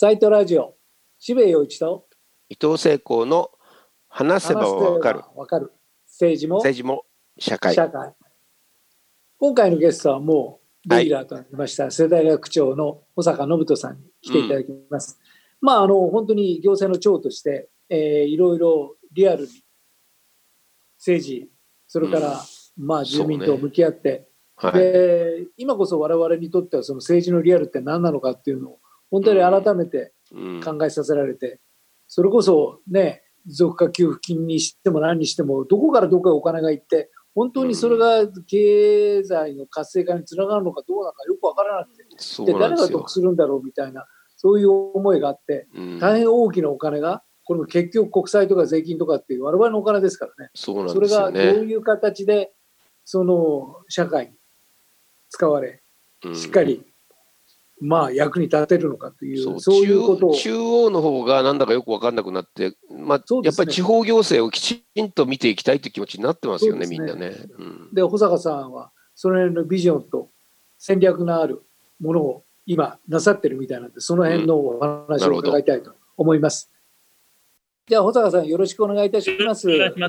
サイトラジオ、渋谷陽一と伊藤聖光の話せばわかる、政治も社会。今回のゲストはもうレギュラーとなりました、世田谷区長の保坂展人さんに来ていただきます、本当に行政の長として、いろいろリアルに政治、それから、住民と向き合って、で今こそ我々にとってはその政治のリアルって何なのかっていうのを本当に改めて考えさせられて、それこそね、持続化給付金にしても何にしてもどこからどこへお金が行って本当にそれが経済の活性化につながるのかどうなのかよく分からなくて、で誰が得するんだろうみたいな、そういう思いがあって、大変大きなお金が、これも結局国債とか税金とかっていう我々のお金ですからね、それがどういう形でその社会に使われ、しっかり役に立てるのかという、そういうことを中央の方がなんだかよく分かんなくなって、やっぱり地方行政をきちんと見ていきたいという気持ちになってますよね、みんなね。で、保坂さんはその辺のビジョンと戦略のあるものを今なさってるみたいなので、その辺のお話を伺いたいと思います。じゃあ保坂さん、よろしくお願いいたします。相変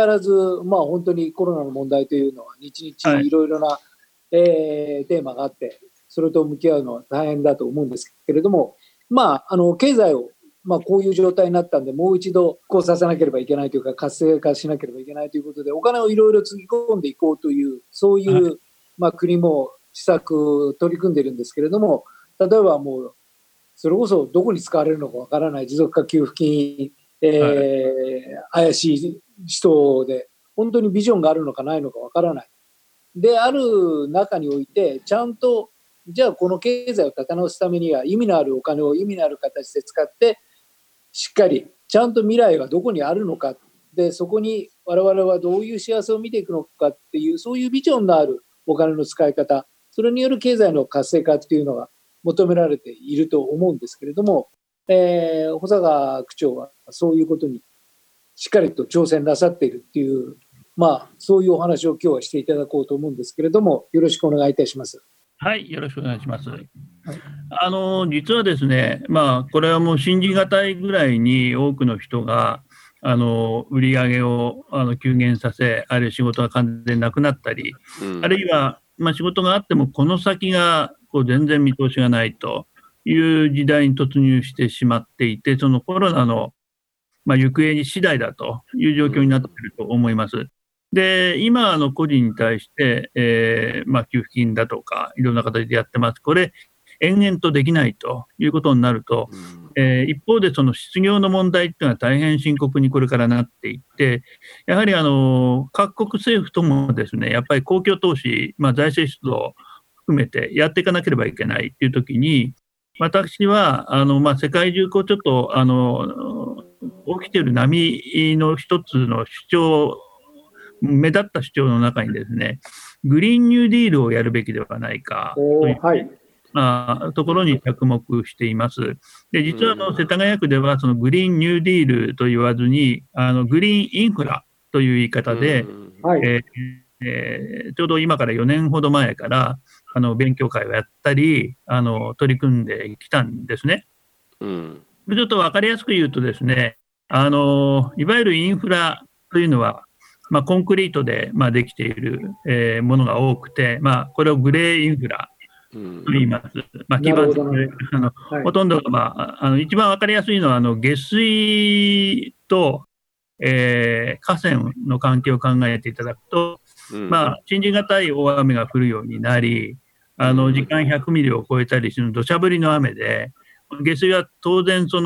わらず、本当にコロナの問題というのは日々いろいろな、テーマがあって、それと向き合うのは大変だと思うんですけれども、経済を、こういう状態になったんで、もう一度復興させなければいけないというか、活性化しなければいけないということで、お金をいろいろつぎ込んでいこうという、そういう、国も施策取り組んでいるんですけれども、例えばもう、それこそどこに使われるのかわからない持続化給付金、怪しい人で本当にビジョンがあるのかないのかわからないである中において、ちゃんとじゃあこの経済を立て直すためには意味のあるお金を意味のある形で使って、しっかりちゃんと未来がどこにあるのかで、そこに我々はどういう幸せを見ていくのかっていう、そういうビジョンのあるお金の使い方、それによる経済の活性化っていうのが求められていると思うんですけれども、保坂区長はそういうことにしっかりと挑戦なさっているっていう、そういうお話を今日はしていただこうと思うんですけれども、よろしくお願いいたします。はい、よろしくお願いします。実はですね、これはもう信じがたいぐらいに多くの人が売り上げを急減させ、あるいは仕事が完全になくなったり、あるいは、仕事があってもこの先が全然見通しがないという時代に突入してしまっていて、そのコロナの、行方次第だという状況になっていると思います。で、今個人に対して、給付金だとかいろんな形でやってます。これ延々とできないということになると、一方でその失業の問題というのは大変深刻にこれからなっていって、やはり各国政府ともですね、やっぱり公共投資、財政出動含めてやっていかなければいけないというときに、私は世界中こうちょっと起きている波の一つの主張、目立った主張の中にですね、グリーンニューディールをやるべきではないかという、ところに着目しています。で、実は世田谷区ではそのグリーンニューディールと言わずにグリーンインフラという言い方で、ちょうど今から4年ほど前から勉強会をやったり取り組んできたんですね。ちょっと分かりやすく言うとですね、いわゆるインフラというのは、コンクリートで、できている、ものが多くて、これをグレーインフラと言います。基盤ですね。ほとんどが、一番分かりやすいのは下水と、河川の関係を考えていただくと、信じがたい大雨が降るようになり、時間100ミリを超えたりする土砂降りの雨で、下水は当然対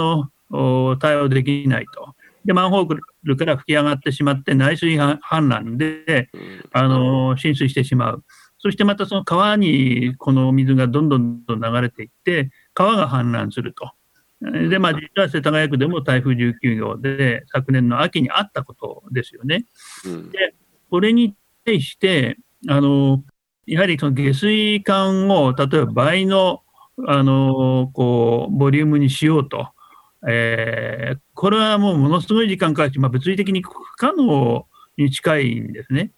応できないと。で、マンホールから噴き上がってしまって内水氾濫で、浸水してしまう。そしてまたその川にこの水がどんどん流れていって川が氾濫すると。で、実は世田谷区でも台風19号で昨年の秋にあったことですよね。で、これに対してやはりその下水管を例えば倍のボリュームにしようと、これはものすごい時間かかって、物理的に不可能に近いんですね。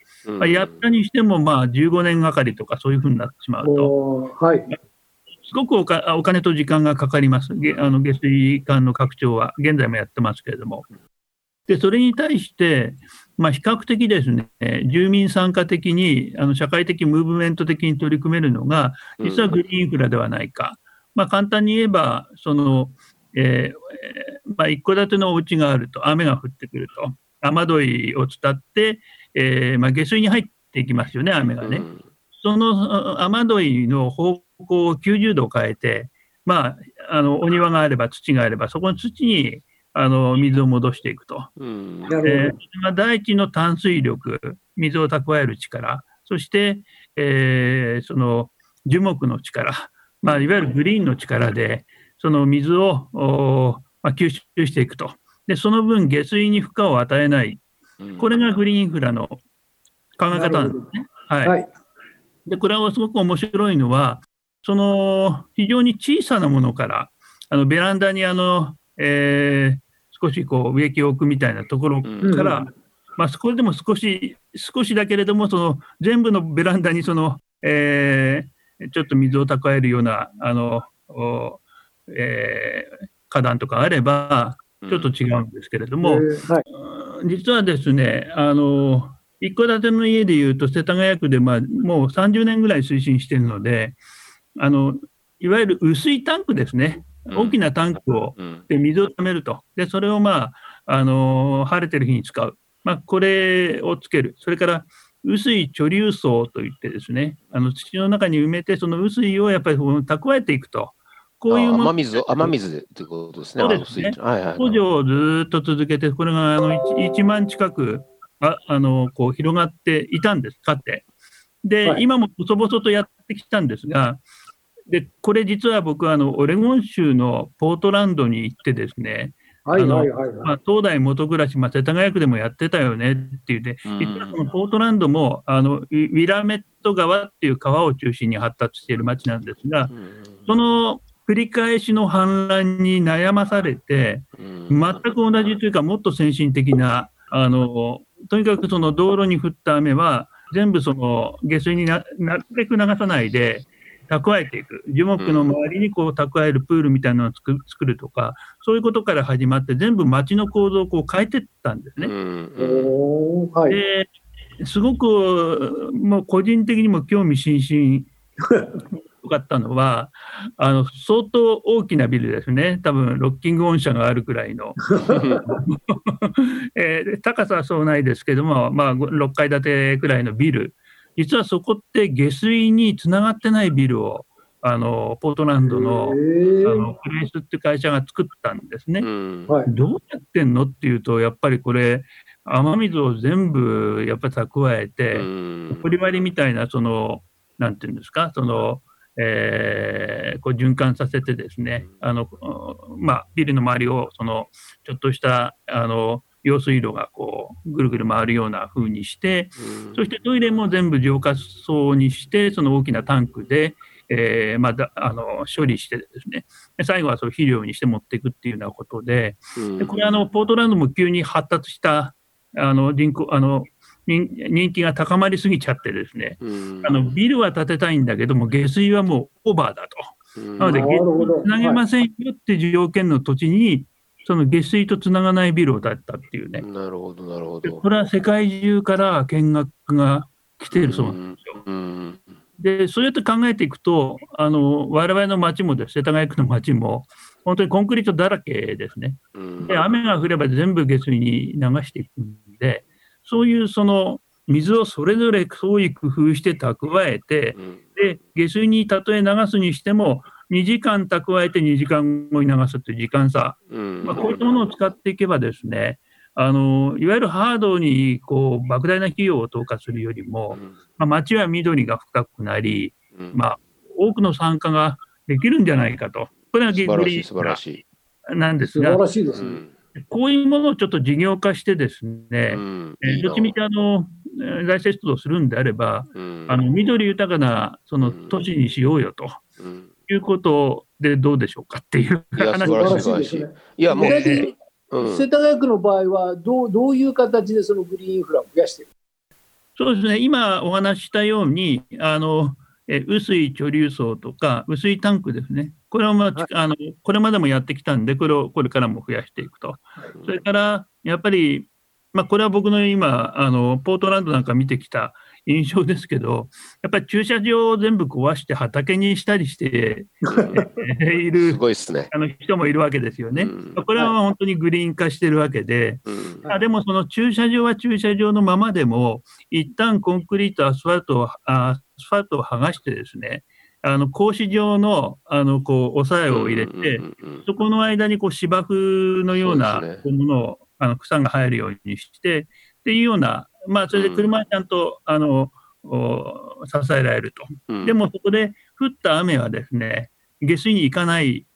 やったにしても15年がかりとかそういうふうになってしまうと、すごくお金と時間がかかります。下水管の拡張は現在もやってますけれども、でそれに対して、比較的ですね、住民参加的に社会的ムーブメント的に取り組めるのが実はグリーンインフラではないか、簡単に言えばその、一戸建てのお家があると雨が降ってくると雨どいを伝って、下水に入っていきますよね、雨がね。その雨どいの方向を90度変えて、お庭があれば土があればそこの土に水を戻していくと、大地の淡水力、水を蓄える力、そして、その樹木の力、いわゆるグリーンの力でその水を、吸収していくと。でその分下水に負荷を与えない、これがグリーンインフラの考え方なんですね。はい、でこれはすごく面白いのは、その非常に小さなものから、ベランダに少し植木を置くみたいなところから、これでも少しだけれども、その全部のベランダにその、ちょっと水を蓄えるような花壇とかあればちょっと違うんですけれども、実はですね、一戸建ての家でいうと世田谷区でもう30年ぐらい推進しているので、いわゆる雨水タンクですね、大きなタンクをで水を溜めると、でそれを晴れてる日に使う、これをつける。それから雨水貯留層といってですね、土の中に埋めてその雨水をやっぱり蓄えていくと、こういうもの雨水ということですね。そうですね、工事をずっと続けて、これが1万近く広がっていたんですかって。で、今も細々とやってきたんですが、でこれ実は僕はオレゴン州のポートランドに行ってですね、東大元暮らし、世田谷区でもやってたよねっていうで、実はそのポートランドもウィラメット川っていう川を中心に発達している町なんですが、その繰り返しの氾濫に悩まされて、全く同じというかもっと先進的な、とにかくその道路に降った雨は全部その下水に なるべく流さないで蓄えていく、樹木の周りに蓄えるプールみたいなのを作るとか、そういうことから始まって全部町の構造を変えていったんですね。ですごくもう個人的にも興味津々よかったのは、相当大きなビルですね、多分ロッキング御社があるくらいの高さはそうないですけども、6階建てくらいのビル、実はそこって下水につながってないビルをポートランドのプレイスって会社が作ったんですね。どうやってんのっていうと、やっぱりこれ雨水を全部やっぱり蓄えて、ポリマリみたいなそのなんていうんですか、その循環させてですね、ビルの周りをそのちょっとした用水路がぐるぐる回るような風にして、そしてトイレも全部浄化槽にして、その大きなタンクで、処理してですね、最後はそれを肥料にして持っていくっていうようなことで、でこれポートランドも急に発達した人気が高まりすぎちゃってですね、ビルは建てたいんだけども下水はもうオーバーだと、なので下水をつなげませんよっていう条件の土地に、その下水とつながないビルを建てたっていうね。なるほどなるほど。これは世界中から見学が来ているそうなんですよ。でそうやって考えていくと、我々の町も世田谷区の町も本当にコンクリートだらけですね。で雨が降れば全部下水に流していくんで、そういうその水をそれぞれ創意工夫して蓄えて、で下水にたとえ流すにしても2時間蓄えて2時間後に流すという時間差、こういったものを使っていけばですね、いわゆるハードに莫大な費用を投下するよりも、街は緑が深くなり、多くの参加ができるんじゃないかと。これが素晴らしい素晴らしいなんですが、素晴らしいですね。こういうものをちょっと事業化してですね、どっちみち財政出動するんであれば、緑豊かなその都市にしようよということでどうでしょうかっていう話。世田谷区の場合はどういう形でそのグリーンインフラを増やしている？そうですね、今お話したように雨水貯留槽とか雨水タンクですね、これを、はい、これまでもやってきたんで、これからも増やしていくと。それからやっぱり、これは僕の今ポートランドなんか見てきた印象ですけど、やっぱり駐車場を全部壊して畑にしたりしているすごいですね、人もいるわけですよね。これは本当にグリーン化してるわけで、でもその駐車場は駐車場のままでも、一旦コンクリート、アスファルトを剥がしてですね、格子状の押さえを入れて、そこの間に芝生のようなものを草が生えるようにしてっていうような、それで車はちゃんと支えられると。でもそこで降った雨はですね、下水に行かない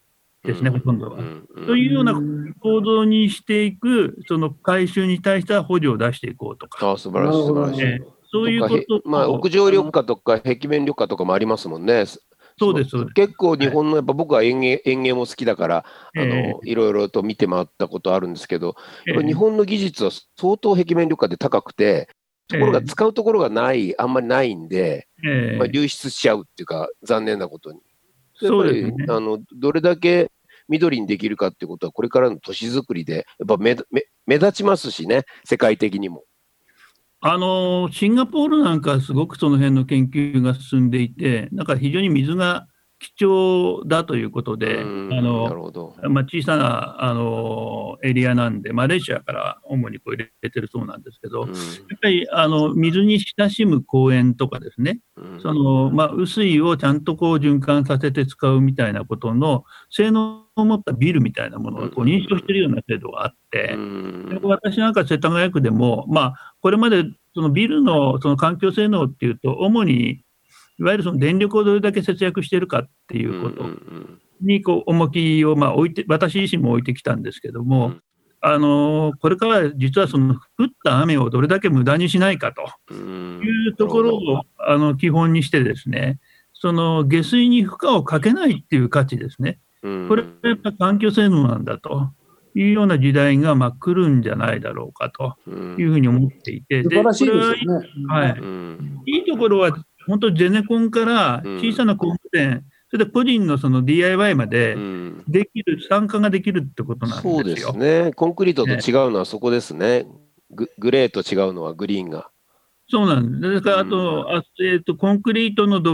ですね、ほとんどは。というような構造にしていく、その改修に対しては補助を出していこうとか。素晴らしい、素晴らしい。そういうことと、屋上緑化とか壁面緑化とかもありますもんね。そうです、そうです。結構日本の、やっぱ僕は園芸も好きだから、いろいろと見て回ったことあるんですけど、日本の技術は相当壁面緑化で高くて、ところが使うところがない、あんまりないんで、流出しちゃうっていうか、残念なことに。そうですね。どれだけ緑にできるかっていうことは、これからの都市づくりで、やっぱ目立ちますしね、世界的にも。シンガポールなんかはすごくその辺の研究が進んでいて、なんか非常に水が貴重だということで、小さなエリアなんで、マレーシアから主に入れてるそうなんですけど、やっぱり水に親しむ公園とかですね、雨水をちゃんと循環させて使うみたいなことの性能を持ったビルみたいなものを認証しているような制度があって、私なんか世田谷区でも、これまでそのビルの、その環境性能っていうと、主にいわゆるその電力をどれだけ節約しているかっていうことに重きを置いて、私自身も置いてきたんですけども、これから実はその降った雨をどれだけ無駄にしないかというところを基本にしてですね、その下水に負荷をかけないっていう価値ですね、これはやっぱ環境性能なんだというような時代が来るんじゃないだろうかというふうに思っていて、素晴らしいですよね。いいところは本当、ゼネコンから小さな工務店、それで個人のその DIY までできる、参加ができるってことなんですよ。そうですね。コンクリートと違うのはそこですね。グレーと違うのはグリーンが。そうなんです。だからあとコンクリートのコ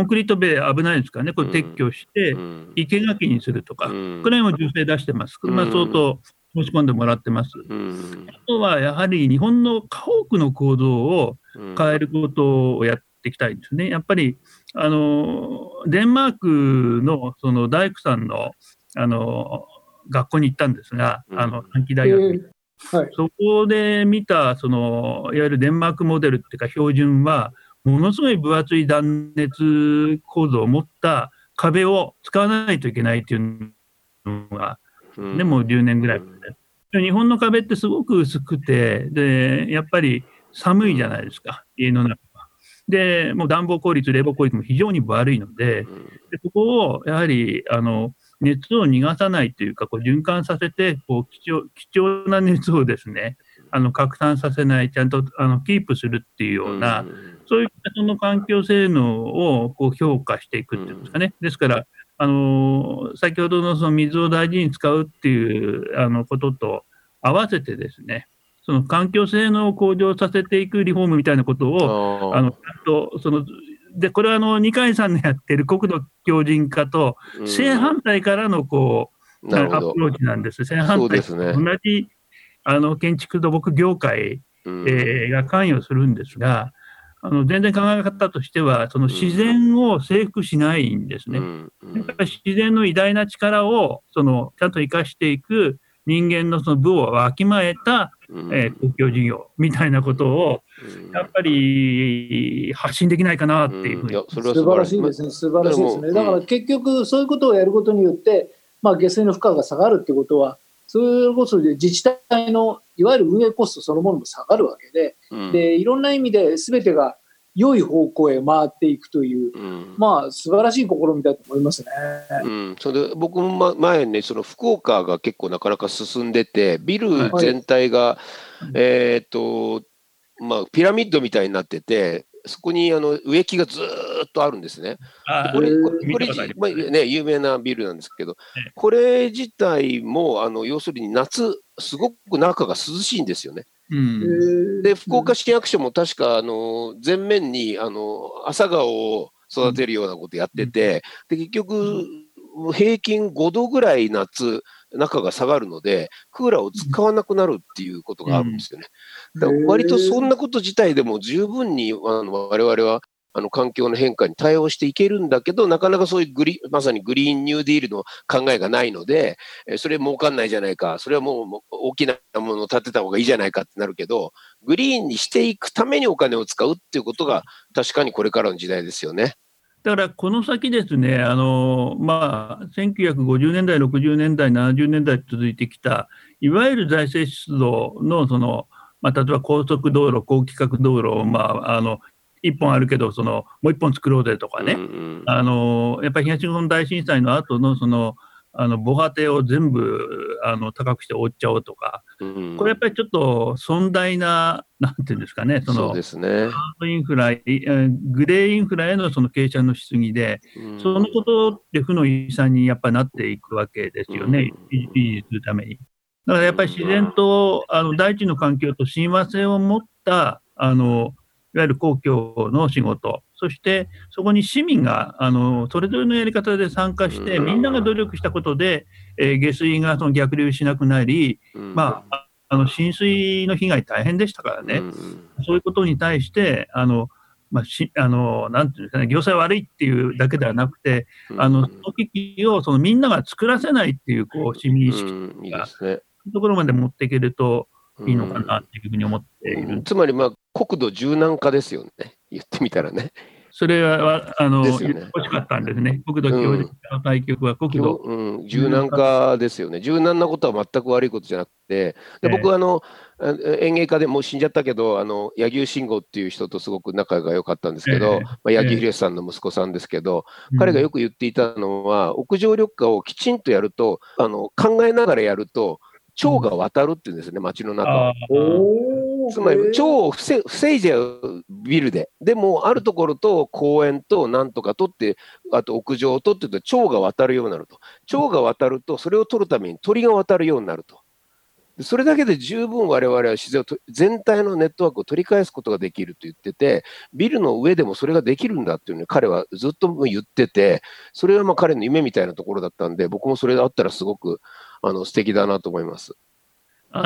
ンクリート塀危ないですからね、これ撤去して生垣にするとか、これも助成出してます。相当申し込んでもらってます。あとはやはり日本の家屋の構造を変えることをやっていきたいんですね。やっぱりデンマークのその大工さんの学校に行ったんですが、短期大学に、そこで見たそのいわゆるデンマークモデルっていうか標準は、ものすごい分厚い断熱構造を持った壁を使わないといけないというのが、でも10年ぐらい前、日本の壁ってすごく薄くて、でやっぱり寒いじゃないですか、家の中は。でもう暖房効率、冷房効率も非常に悪いので、ここをやはり熱を逃がさないというか、循環させて貴重な熱をですね、拡散させない、ちゃんとキープするっていうような、そういうその環境性能を評価していくっていうんですかね。ですから先ほどのその水を大事に使うっていうことと合わせてですね、その環境性能を向上させていくリフォームみたいなことをちゃんとで、これは二階さんのやってる国土強靭化と正反対からのアプローチなんです。正反対、同じ建築土木業界が関与するんですが、全然考え方としてはその自然を征服しないんですね。だから自然の偉大な力をちゃんと生かしていく、人間の部をわきまえた公共事業みたいなことをやっぱり発信できないかなっていうふうに。素晴らしいですね。素晴らしいですね。だから結局そういうことをやることによって、下水の負荷が下がるってことは、それこそ自治体のいわゆる運営コストそのものも下がるわけ で、いろんな意味で全てが良い方向へ回っていくという、素晴らしい試みだと思いますね。それで僕も前ね、その福岡が結構なかなか進んでて、ビル全体が、ピラミッドみたいになってて、そこに植木がずっとあるんですね。これね、有名なビルなんですけど、これ自体も要するに夏すごく中が涼しいんですよね。うん、で福岡市役所も確か全面に朝顔を育てるようなことやってて、で結局平均5度ぐらい夏中が下がるのでクーラーを使わなくなるっていうことがあるんですよね。だから割とそんなこと自体でも十分に我々は環境の変化に対応していけるんだけど、なかなかそういうまさにグリーンニューディールの考えがないので、それ儲かんないじゃないか、それはもう大きなものを建てた方がいいじゃないかってなるけど、グリーンにしていくためにお金を使うっていうことが確かにこれからの時代ですよね。だからこの先ですね、1950年代、60年代、70年代続いてきたいわゆる財政出動の、例えば高速道路、高規格道路を1本あるけどもう1本作ろうぜとかね、やっぱり東日本大震災の後の防波堤を全部高くして覆っちゃおうとか、これやっぱりちょっと尊大な、なんていうんですかね、そうですね、インフラ、グレーインフラへの傾斜のしすぎで、そのことって負の遺産にやっぱりなっていくわけですよね、維持するために。だからやっぱり自然と大地の環境と親和性を持ったいわゆる公共の仕事、そしてそこに市民がそれぞれのやり方で参加して、みんなが努力したことで、下水が逆流しなくなり、浸水の被害大変でしたからね、そういうことに対してなんていうんですかね、行政悪いっていうだけではなくて、その危機をみんなが作らせないっていう市民意識が、そういうところまで持っていけるといいのかなっていうふうに思っている。つまり国土柔軟化ですよね、言ってみたらね。それは欲しかったんですね、国土強靭化の対局は国土、柔軟化ですよね。柔軟なことは全く悪いことじゃなくて、で僕は園芸家でもう死んじゃったけど柳生信吾っていう人とすごく仲が良かったんですけど、柳生博さんの息子さんですけど、彼がよく言っていたのは、屋上緑化をきちんとやると考えながらやると蝶が渡るっていうんですね、街の中を。つまり蝶を防いじゃうビルで、でもあるところと公園となんとかとって、あと屋上をとってると蝶が渡るようになると、蝶が渡るとそれを取るために鳥が渡るようになると、それだけで十分我々は自然を全体のネットワークを取り返すことができると言ってて、ビルの上でもそれができるんだっていうのを彼はずっと言ってて、それは彼の夢みたいなところだったんで、僕もそれがあったらすごく素敵だなと思います。世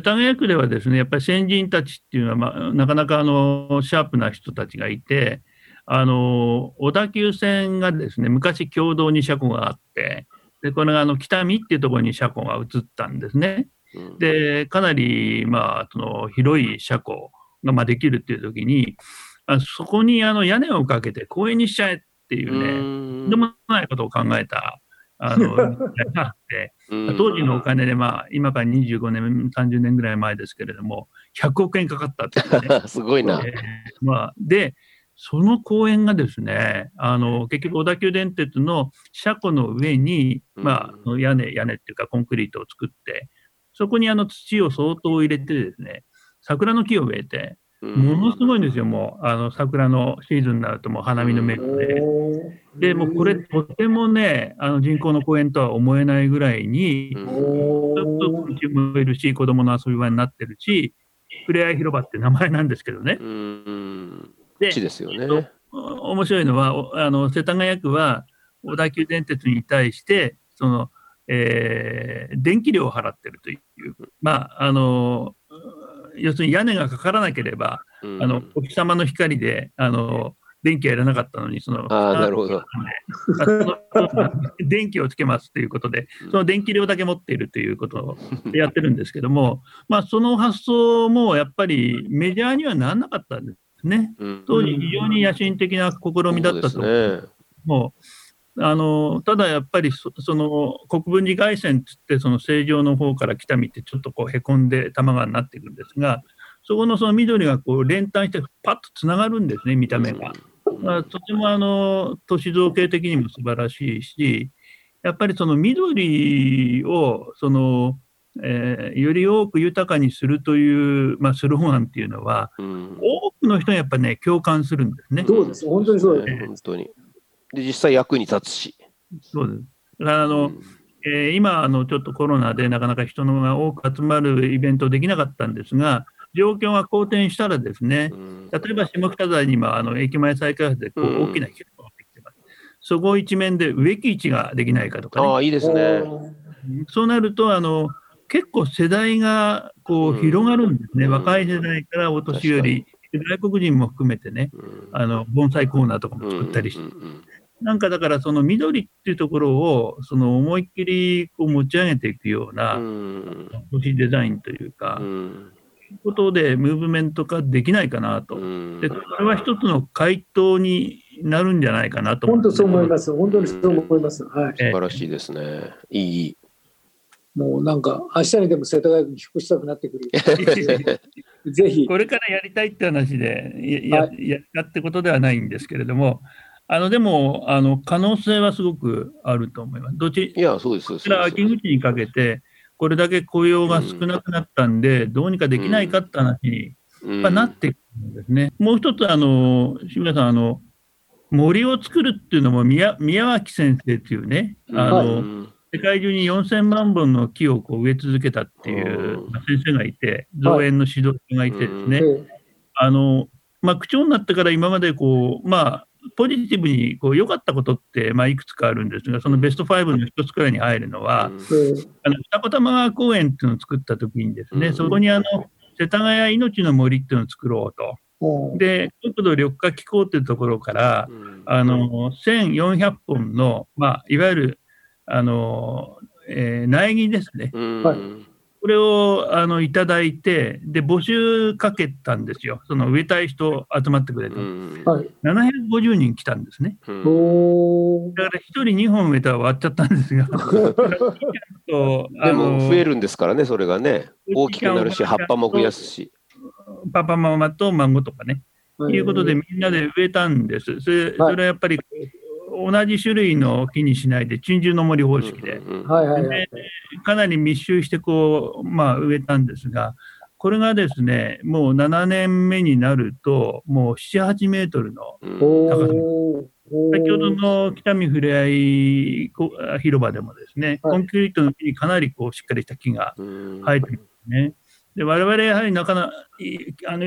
田谷区ではですね、やっぱり先人たちっていうのは、なかなかシャープな人たちがいて、小田急線がですね、昔共同に車庫があって、でこれが北見っていうところに車庫が移ったんですね。でかなり、広い車庫ができるっていう時に、そこに屋根をかけて公園にしちゃえっていうね、とんでもないことを考えたがあって、当時のお金で、今から25年30年ぐらい前ですけれども100億円かかったっていうねすごいな。でその公園がですね、結局小田急電鉄の車庫の上に、屋根っていうかコンクリートを作って、そこに土を相当入れてですね、桜の木を植えて、ものすごいんですよ。もう桜のシーズンになるともう花見の目で、でもうこれとてもね、人工の公園とは思えないぐらいに、ちょっと人もいるし子供の遊び場になってるし、ふれあい広場って名前なんですけどね。で、面白いのは世田谷区は小田急電鉄に対して電気料を払ってるという、要するに屋根がかからなければ、お日様の光で電気はいらなかったのに、なるほど電気をつけますということで、その電気料だけ持っているということでやってるんですけどもその発想もやっぱりメジャーにはならなかったんですね。当時非常に野心的な試みだったと思うんですけども、ただやっぱり国分寺外線つって成城の方から北見ってちょっとへこんで多摩川になっていくんですが、そこの緑が連帯してパッとつながるんですね、見た目が。とても都市造形的にも素晴らしいし、やっぱり緑をより多く豊かにするという、スローガンっていうのは、うん、多くの人がやっぱり、共感するんですね。そうです、本当にそうです、本当に。で、実際役に立つし。そうです。だから今ちょっとコロナでなかなか人のが多く集まるイベントできなかったんですが、状況が好転したらですね、例えば下北沢に今駅前再開発でこう大きな広場ができてます、そこ一面で植木市ができないかとか、ね、ああいいですね。そうなると結構世代がこう広がるんですね、若い世代からお年寄り外国人も含めてね、盆栽コーナーとかも作ったりして、なんかだからその緑っていうところをその思いっきりこう持ち上げていくような都市デザインというか、いうことでムーブメント化できないかなと。で、これは一つの回答になるんじゃないかなと思って。本当そう思います。本当にそう思います、はい、素晴らしいですね。いい、もうなんか明日にでも世田谷区に引っ越したくなってくるぜひこれからやりたいって話で やってことではないんですけれども、でも可能性はすごくあると思います。どちら秋口にかけてこれだけ雇用が少なくなったんで、どうにかできないかって話に、なってくるんですね。もう一つ志村さん森を作るっていうのも 宮脇先生っていうね、世界中に4000万本の木をこう植え続けたっていう先生がいて、造園の指導者がいてですね、区長になってから今までこうポジティブに良かったことっていくつかあるんですが、そのベスト5の一つくらいに入るのは、二子玉川公園っていうのを作ったときにですね、そこに世田谷命の森っていうのを作ろうと。で、国土緑化機構っていうところから1400本の、いわゆる苗木ですね、これをいただいて、で募集かけたんですよ。その植えたい人集まってくれと、750人来たんですね。だから1人2本植えたら終わっちゃったんですがでも増えるんですからね、それがね、大きくなるし葉っぱも増やすし、パパママと孫とかね、いうことでみんなで植えたんです。それはやっぱり同じ種類の木にしないで鎮守の森方式で、かなり密集してこう、植えたんですが、これがですねもう7年目になるともう 7,8 メートルの高さ。先ほどの北見ふれあい広場でもですね、コンクリートの木にかなりこうしっかりした木が生えてるんですね。で、我々やはりなかなか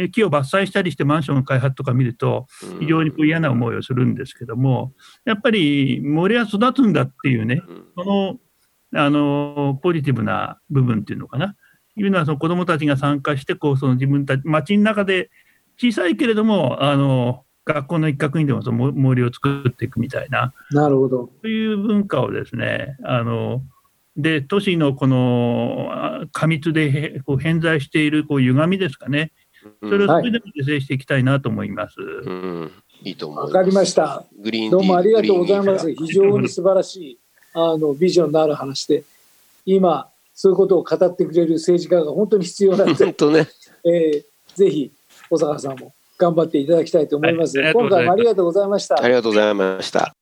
木を伐採したりしてマンションの開発とか見ると非常に嫌な思いをするんですけども、やっぱり森は育つんだっていうね、そのポジティブな部分っていうのかな、いうのはその子どもたちが参加してこうその自分たち街の中で小さいけれども学校の一角にでもその森を作っていくみたいな、なるほど、そういう文化をですねで都市のこの過密でこう偏在しているこう歪みですかね、それを少しでも是正していきたいなと思います。いいと思います。わかりました。どうもありがとうございます。非常に素晴らしいビジョンのある話で、今そういうことを語ってくれる政治家が本当に必要なんで、ねぜひ小坂さんも頑張っていただきたいと思います。今回もありがとうございました。ありがとうございました。